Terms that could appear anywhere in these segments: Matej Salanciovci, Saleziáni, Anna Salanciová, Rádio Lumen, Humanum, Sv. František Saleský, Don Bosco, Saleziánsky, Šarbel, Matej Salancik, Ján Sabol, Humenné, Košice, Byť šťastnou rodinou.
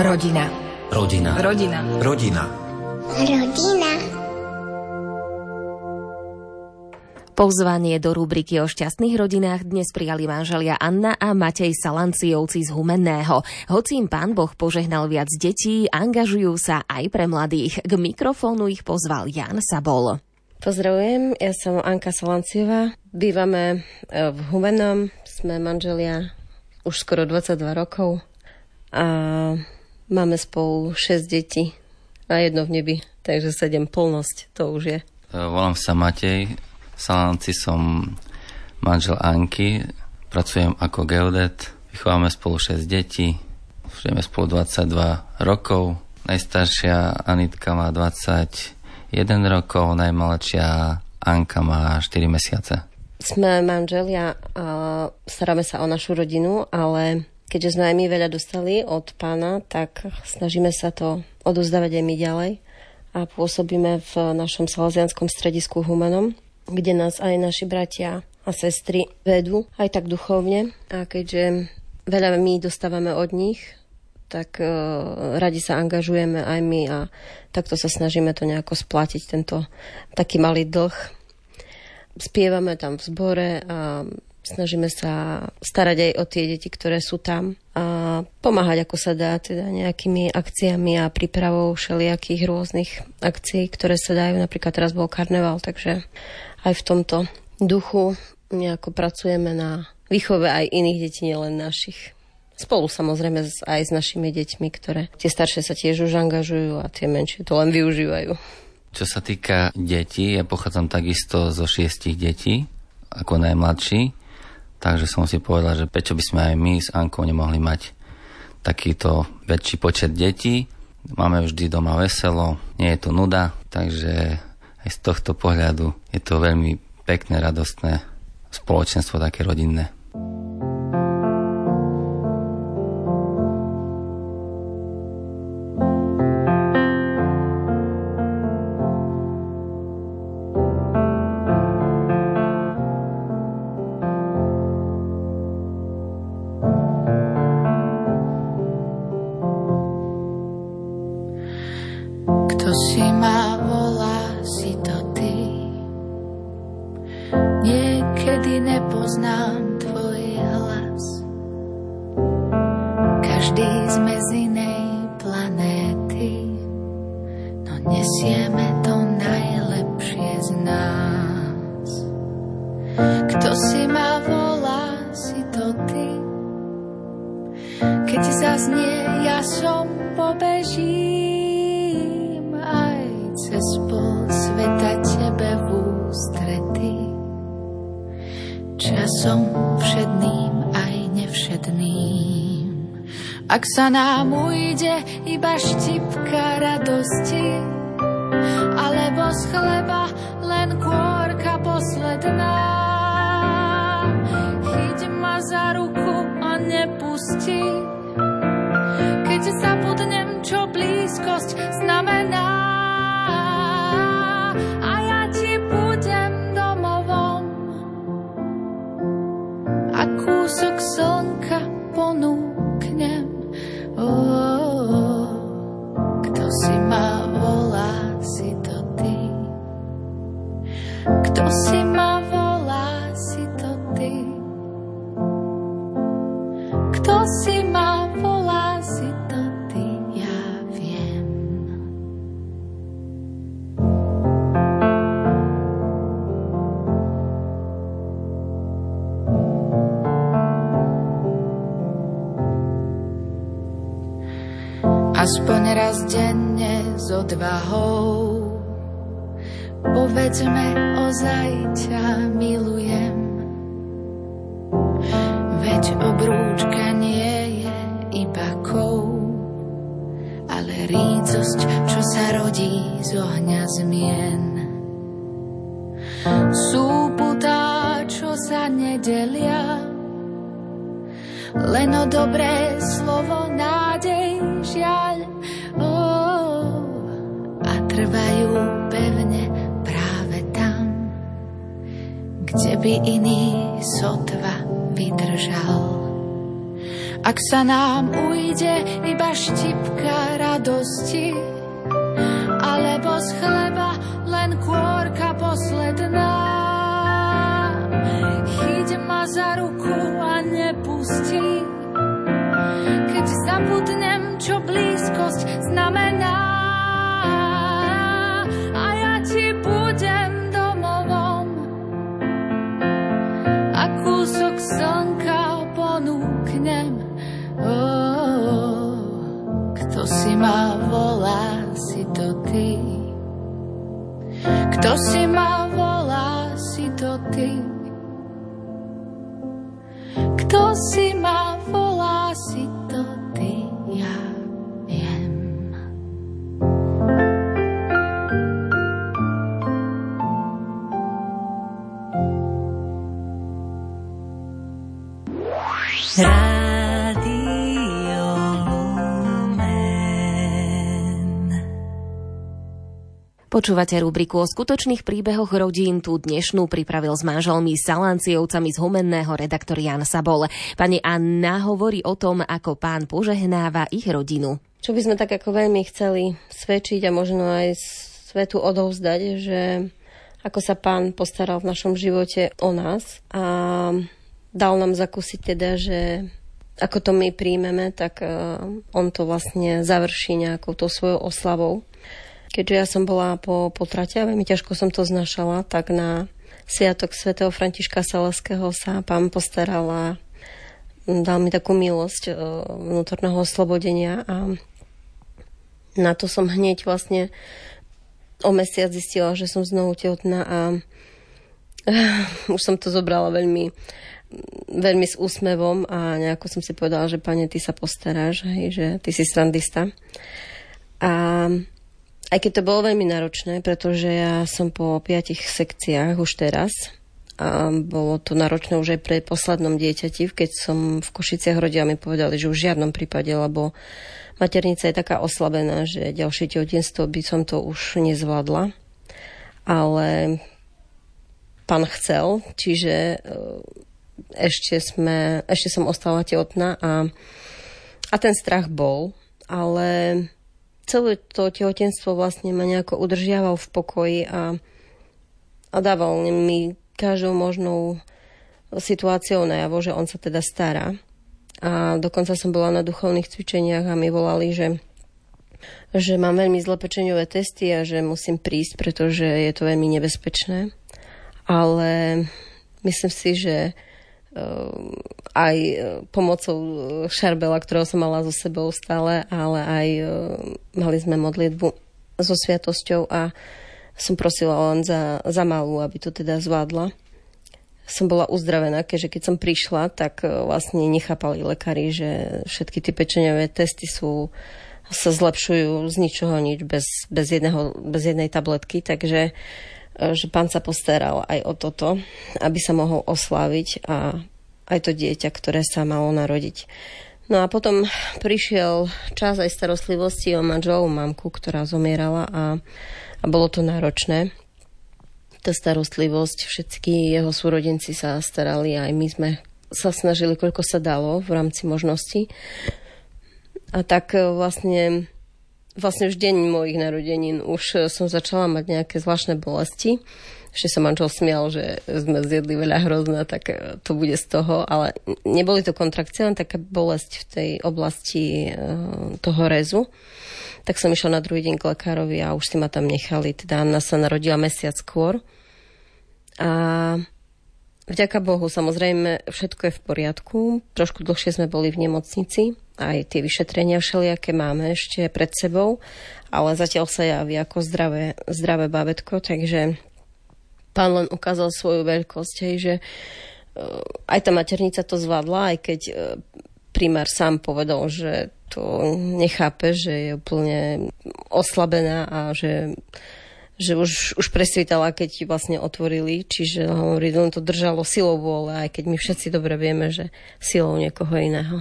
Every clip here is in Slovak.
Rodina. Rodina. Rodina. Rodina. Rodina. Pozvanie do rubriky o šťastných rodinách dnes prijali manželia Anna a Matej Salanciovci z Humenného. Hoci im Pán Boh požehnal viac detí, angažujú sa aj pre mladých. K mikrofónu ich pozval Ján Sabol. Pozdravujem, ja som Anka Salanciová. Bývame v Humennom, sme manželia už skoro 22 rokov a máme spolu 6 detí a jedno v nebi, takže 7 plnosť, to už je. Volám sa Matej Salancik, som manžel Anky, pracujem ako geodet, vychováme spolu 6 detí, žijeme spolu 22 rokov, najstaršia Anitka má 21 rokov, najmladšia Anka má 4 mesiace. Sme manželia a staráme sa o našu rodinu, ale keďže sme aj my veľa dostali od Pána, tak snažíme sa to odovzdávať aj my ďalej a pôsobíme v našom saleziánskom stredisku Humanum, kde nás aj naši bratia a sestry vedú, aj tak duchovne. A keďže veľa my dostávame od nich, tak radi sa angažujeme aj my a takto sa snažíme to nejako splatiť, tento taký malý dlh. Spievame tam v zbore a snažíme sa starať aj o tie deti, ktoré sú tam a pomáhať, ako sa dá, teda nejakými akciami a prípravou všelijakých rôznych akcií, ktoré sa dajú. Napríklad teraz bol karneval, takže aj v tomto duchu nejako pracujeme na výchove aj iných detí, nielen našich. Spolu samozrejme aj s našimi deťmi, ktoré tie staršie sa tiež už angažujú a tie menšie to len využívajú. Čo sa týka detí, ja pochádzam takisto zo 6 detí, ako najmladší, takže som si povedal, že prečo by sme aj my s Ankou nemohli mať takýto väčší počet detí. Máme vždy doma veselo, nie je to nuda, takže aj z tohto pohľadu je to veľmi pekné, radostné spoločenstvo, také rodinné. Ak sa nám ujde iba štipka radosti, alebo z chleba len kôrka posledná, chyť ma za ruku a nepusti, keď zabudnem, čo blízkosť znamená. A ja ti budem domovom a kúsok slnka ponúknem. Kto si ma volá, si to ty. Kto si ma volá, si to ty. Kto si ma volá, si to ty, ja viem. Aspoň raz denne s odvahou povedzme, ozaj ťa milujem. Veď obrúčka nie je iba kov, ale rícosť, čo sa rodí z ohňa zmien. Sú putá, čo sa nedelia, len o dobré slovo, nádej, žiaľ. A trvajú pevne práve tam, kde by iný sotva vydržal. Ak sa nám ujde iba štipka radosti, alebo z chleba len kôrka posledná, chyť ma za ruku a nepustí, keď zabudnem, čo blízkosť znamená. A ja ti budem domovom a kúsok slnka ponúknem. Kto si ma volá, si to ty. Kto si ma volá, si to ty. Kto si ma volá, si to ty. Ja viem. Počúvate rubriku o skutočných príbehoch rodín. Tú dnešnú pripravil s manželmi Salanciovcami z Humenného redaktor Ján Sabol. Pani Anna hovorí o tom, ako Pán požehnáva ich rodinu. Čo by sme tak ako veľmi chceli svedčiť a možno aj svetu odovzdať, že ako sa Pán postaral v našom živote o nás a dal nám zakúsiť teda, že ako to my príjmeme, tak on to vlastne završí nejakou tou svojou oslavou. Keďže ja som bola po potrate a veľmi ťažko som to znašala, tak na sviatok Sv. Františka Saleského sa Pán postaral a dal mi takú milosť vnútorného oslobodenia a na to som hneď vlastne o mesiac zistila, že som znovu tehotná a už som to zobrala veľmi s úsmevom a nejako som si povedala, že Pane, ty sa postaráš, hej, že ty si srandista. A aj keď to bolo veľmi náročné, pretože ja som po 5 sekciách už teraz a bolo to náročné už aj pre poslednom dieťati, keď som v Košiciach rodila, mi povedali, že už v žiadnom prípade, lebo maternica je taká oslabená, že ďalšie tehotenstvo by som to už nezvládla. Ale Pán chcel, čiže ešte som ostala tehotná a ten strach bol, ale celé to tehotenstvo vlastne ma nejako udržiaval v pokoji a dával mi každou možnou situáciou najavo, že on sa teda stará. A dokonca som bola na duchovných cvičeniach a mi volali, že mám veľmi zlé pečeňové testy a že musím prísť, pretože je to veľmi nebezpečné. Ale myslím si, že aj pomocou Šarbela, ktorého som mala so sebou stále, ale aj mali sme modlitbu so sviatosťou a som prosila len za malú, aby to teda zvládla. Som bola uzdravená, keďže keď som prišla, tak vlastne nechápali lekári, že všetky tie pečeňové testy sa zlepšujú z ničoho nič, bez jednej tabletky, takže že Pán sa postaral aj o toto, aby sa mohol osláviť a aj to dieťa, ktoré sa malo narodiť. No a potom prišiel čas aj starostlivosti o manželovú mamku, ktorá zomierala a bolo to náročné. Tá starostlivosť, všetci jeho súrodenci sa starali, aj my sme sa snažili, koľko sa dalo v rámci možností. A tak vlastne už deň mojich narodenín už som začala mať nejaké zvláštne bolesti. Ešte sa manžel smial, že sme zjedli veľa hrozna, tak to bude z toho. Ale neboli to kontrakcie, len taká bolesť v tej oblasti toho rezu. Tak som išla na druhý deň k lekárovi a už si ma tam nechali. Teda Anna sa narodila mesiac skôr. A vďaka Bohu, samozrejme, všetko je v poriadku. Trošku dlhšie sme boli v nemocnici. Aj tie vyšetrenia všelijaké máme ešte pred sebou, ale zatiaľ sa javí ako zdravé bábätko, takže Pán len ukázal svoju veľkosť, hej, že aj tá maternica to zvládla, aj keď primár sám povedal, že to nechápe, že je úplne oslabená a že už presvítala, keď vlastne otvorili, čiže hovorí, len to držalo silou vôle, aj keď my všetci dobre vieme, že silou niekoho iného.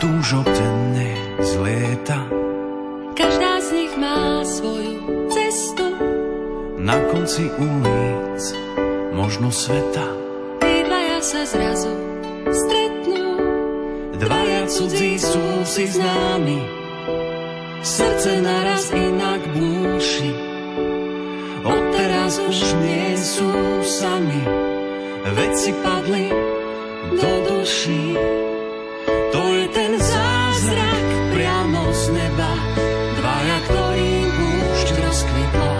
túžobne zlieta. Každá z nich má svoju cestu. Na konci ulic, možno sveta. Tí dvaja sa zrazu stretnú. Dvaja cudzí sú si známi. Srdce naraz inak búši. Odteraz už nie sú sami. Veci padli do duši. To je ten zázrak priamo z neba. Dvaja, ktorým púšť rozkvitla.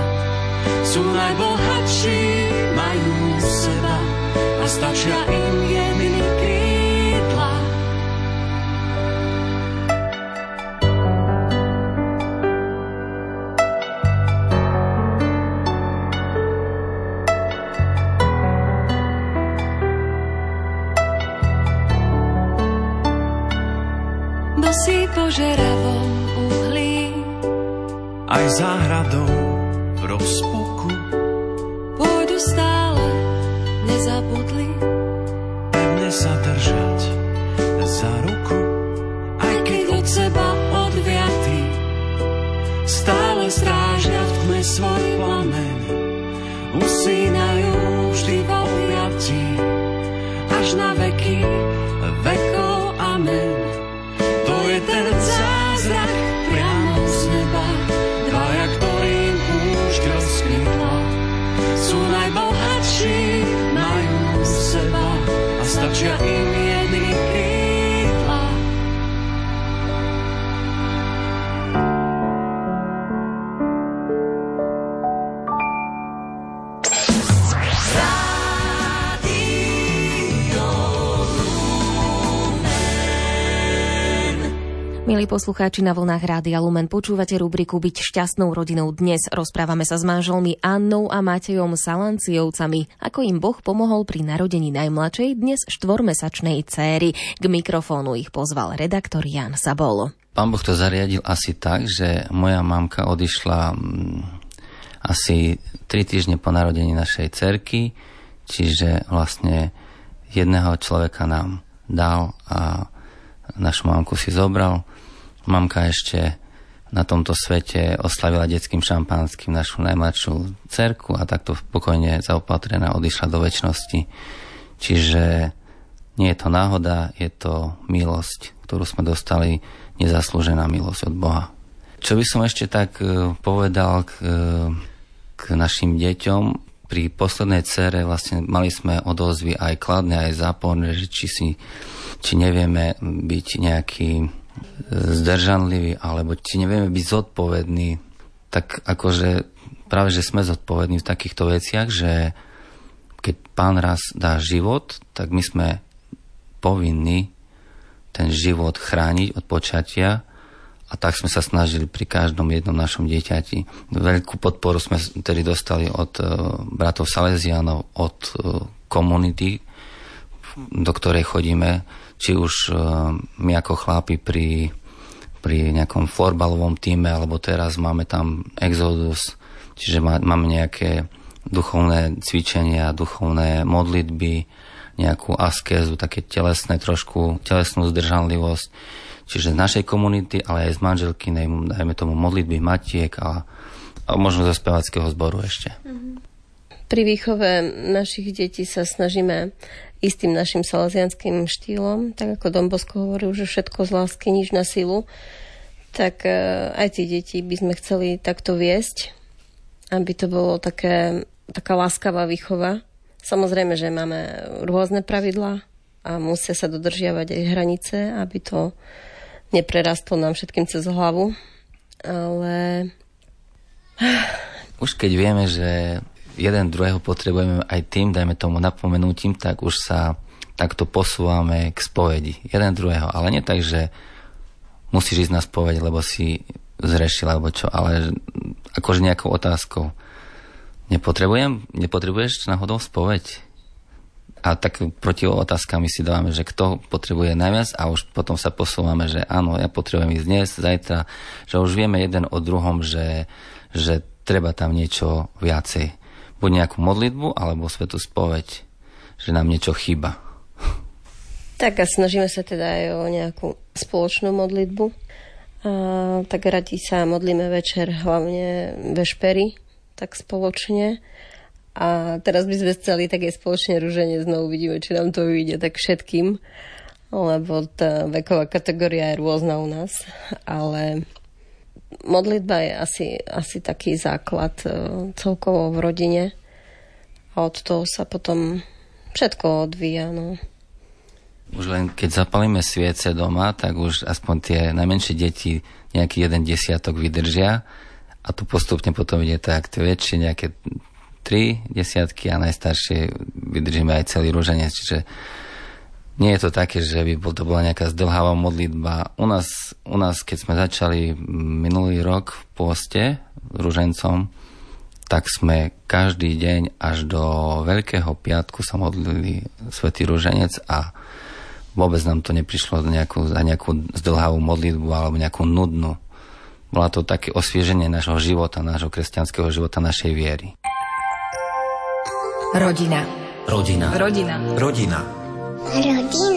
Sú najbohatší, majú seba a stačia im jemný krídla. Bosí po žeravom uhlí aj záhradou v rozpuku pôjdu stále, nezabudli pevne sa držať za ruku. Aj keď od seba odviatí, stále strážia v tme svoj plamen. Usínajú vždy v objatí, až na veky vekov. Amen. To je ten zázrak priamo z neba. Dvaja, ktorým púšť rozkvitla. Sú najbohatší, majú seba a stačia im jedny krídla. Milí poslucháči, na vlnách Rádia Lumen počúvate rubriku Byť šťastnou rodinou. Dnes rozprávame sa s manželmi Annou a Matejom Salanciovcami, ako im Boh pomohol pri narodení najmladšej, dnes 4-mesačnej céry. K mikrofónu ich pozval redaktor Ján Sabol. Pán Boh to zariadil asi tak, že moja mamka odišla asi 3 týždne po narodení našej cerky, čiže vlastne jedného človeka nám dal a našu mamku si zobral. Mamka ešte na tomto svete oslavila detským šampanským našu najmladšiu dcerku a takto spokojne zaopatrená odišla do večnosti. Čiže nie je to náhoda, je to milosť, ktorú sme dostali, nezaslúžená milosť od Boha. Čo by som ešte tak povedal k našim deťom, pri poslednej dcére vlastne mali sme odozvy aj kladné, aj záporné, že či nevieme byť nejaký zdržanlivý, alebo či nevieme byť zodpovední. Tak akože práve, že sme zodpovední v takýchto veciach, že keď Pán raz dá život, tak my sme povinní ten život chrániť od počatia a tak sme sa snažili pri každom jednom našom dieťati. Veľkú podporu sme tedy dostali od bratov Saleziánov, od komunity, do ktorej chodíme, či už my ako chlápi pri nejakom florbalovom týme, alebo teraz máme tam exodus, čiže máme nejaké duchovné cvičenia, duchovné modlitby, nejakú askézu, také telesné trošku, telesnú zdržanlivosť. Čiže z našej komunity, ale aj z manželky, dajme tomu modlitby matiek a možno zo spevackého zboru ešte. Pri výchove našich detí sa snažíme istým našim salezianským štýlom, tak ako Don Bosco hovoril, že všetko z lásky, nič na silu, tak aj tie deti by sme chceli takto viesť, aby to bolo taká láskavá výchova. Samozrejme, že máme rôzne pravidlá a musia sa dodržiavať aj hranice, aby to neprerastlo nám všetkým cez hlavu. Ale už keď vieme, že jeden druhého potrebujeme aj tým, dajme tomu napomenutím, tak už sa takto posúvame k spovedi. Jeden druhého, ale nie tak, že musíš ísť na spoveď, lebo si zrešil, alebo čo, ale akože nejakou otázkou. Nepotrebuješ náhodou spoveď? A tak proti otázkami si dávame, že kto potrebuje najviac a už potom sa posúvame, že áno, ja potrebujem ísť dnes, zajtra, že už vieme jeden o druhom, že treba tam niečo viacej. Buď nejakú modlitbu, alebo svätú spoveď, že nám niečo chýba. Tak a snažíme sa teda aj o nejakú spoločnú modlitbu. A tak radi sa modlíme večer, hlavne vešpery, tak spoločne. A teraz by sme chceli také spoločne ruženec, no uvidíme, či nám to vyjde tak všetkým, lebo tá veková kategória je rôzna u nás, ale modlitba je asi taký základ celkovo v rodine a od toho sa potom všetko odvíja, no. Už len keď zapalíme sviece doma, tak už aspoň tie najmenšie deti nejaký 1 desiatok vydržia a tu postupne potom ide tak tie väčšie nejaké 3 desiatky a najstaršie vydržíme aj celý ruženec. Čiže nie je to také, že by to bola nejaká zdlhavá modlitba. U nás, keď sme začali minulý rok v pôste ružencom, tak sme každý deň až do Veľkého piatku sa modlili svätý ruženec a vôbec nám to neprišlo za nejakú zdlhavú modlitbu alebo nejakú nudnú. Bola to také osvieženie nášho života, nášho kresťanského života, našej viery. Rodina. Rodina. Rodina. Rodina. Rodina.